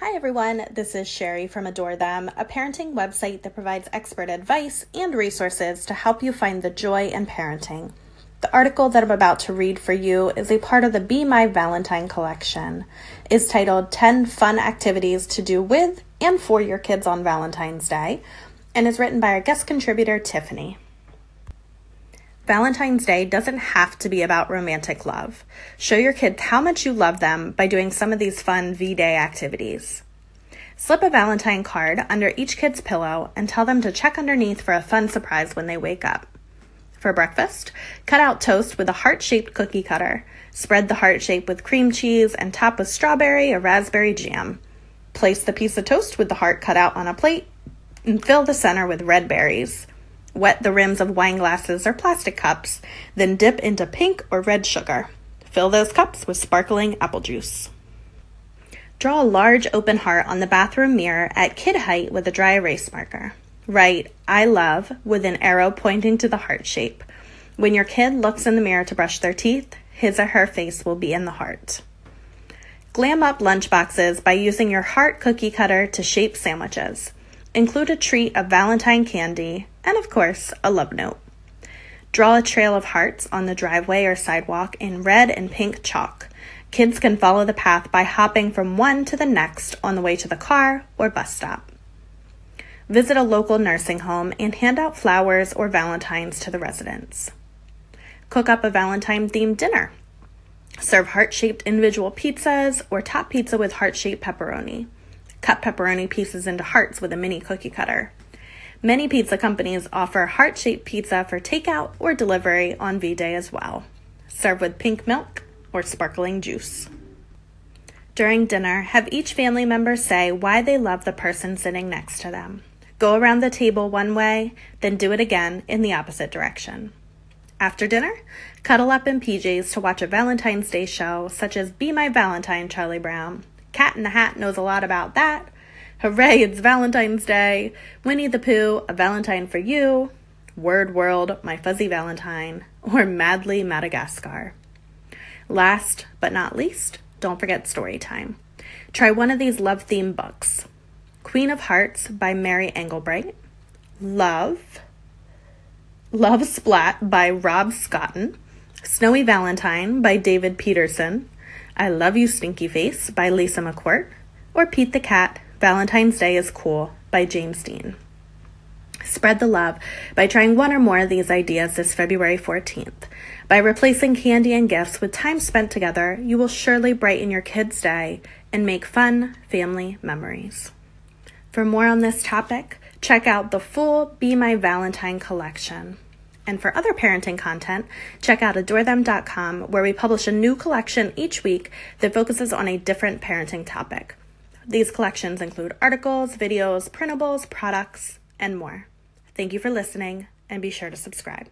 Hi everyone, this is Sherry from Adore Them, a parenting website that provides expert advice and resources to help you find the joy in parenting. The article that I'm about to read for you is a part of the Be My Valentine collection. It's titled 10 Fun Activities to Do With and For Your Kids on Valentine's Day, and is written by our guest contributor, Tiffany. Valentine's Day doesn't have to be about romantic love. Show your kids how much you love them by doing some of these fun V-Day activities. Slip a Valentine card under each kid's pillow and tell them to check underneath for a fun surprise when they wake up. For breakfast, cut out toast with a heart-shaped cookie cutter. Spread the heart shape with cream cheese and top with strawberry or raspberry jam. Place the piece of toast with the heart cut out on a plate and fill the center with red berries. Wet the rims of wine glasses or plastic cups, then dip into pink or red sugar. Fill those cups with sparkling apple juice. Draw a large open heart on the bathroom mirror at kid height with a dry erase marker. Write, "I love," with an arrow pointing to the heart shape. When your kid looks in the mirror to brush their teeth, his or her face will be in the heart. Glam up lunchboxes by using your heart cookie cutter to shape sandwiches. Include a treat of Valentine candy, and of course, a love note. Draw a trail of hearts on the driveway or sidewalk in red and pink chalk. Kids can follow the path by hopping from one to the next on the way to the car or bus stop. Visit a local nursing home and hand out flowers or Valentines to the residents. Cook up a Valentine-themed dinner. Serve heart-shaped individual pizzas or top pizza with heart-shaped pepperoni. Cut pepperoni pieces into hearts with a mini cookie cutter. Many pizza companies offer heart-shaped pizza for takeout or delivery on V-Day as well. Serve with pink milk or sparkling juice. During dinner, have each family member say why they love the person sitting next to them. Go around the table one way, then do it again in the opposite direction. After dinner, cuddle up in PJs to watch a Valentine's Day show such as Be My Valentine, Charlie Brown. Cat in the Hat knows a lot about that. Hooray, it's Valentine's Day. Winnie the Pooh, A Valentine for You. Word World, My Fuzzy Valentine. Or Madly Madagascar. Last but not least, don't forget story time. Try one of these love-themed books. Queen of Hearts by Mary Englebright. Love Splat by Rob Scotton. Snowy Valentine by David Peterson. I Love You, Stinky Face by Lisa McCourt. Or Pete the Cat, Valentine's Day is Cool by James Dean. Spread the love by trying one or more of these ideas this February 14th. By replacing candy and gifts with time spent together, you will surely brighten your kids' day and make fun family memories. For more on this topic, check out the full Be My Valentine collection. And for other parenting content, check out adorethem.com, where we publish a new collection each week that focuses on a different parenting topic. These collections include articles, videos, printables, products, and more. Thank you for listening, and be sure to subscribe.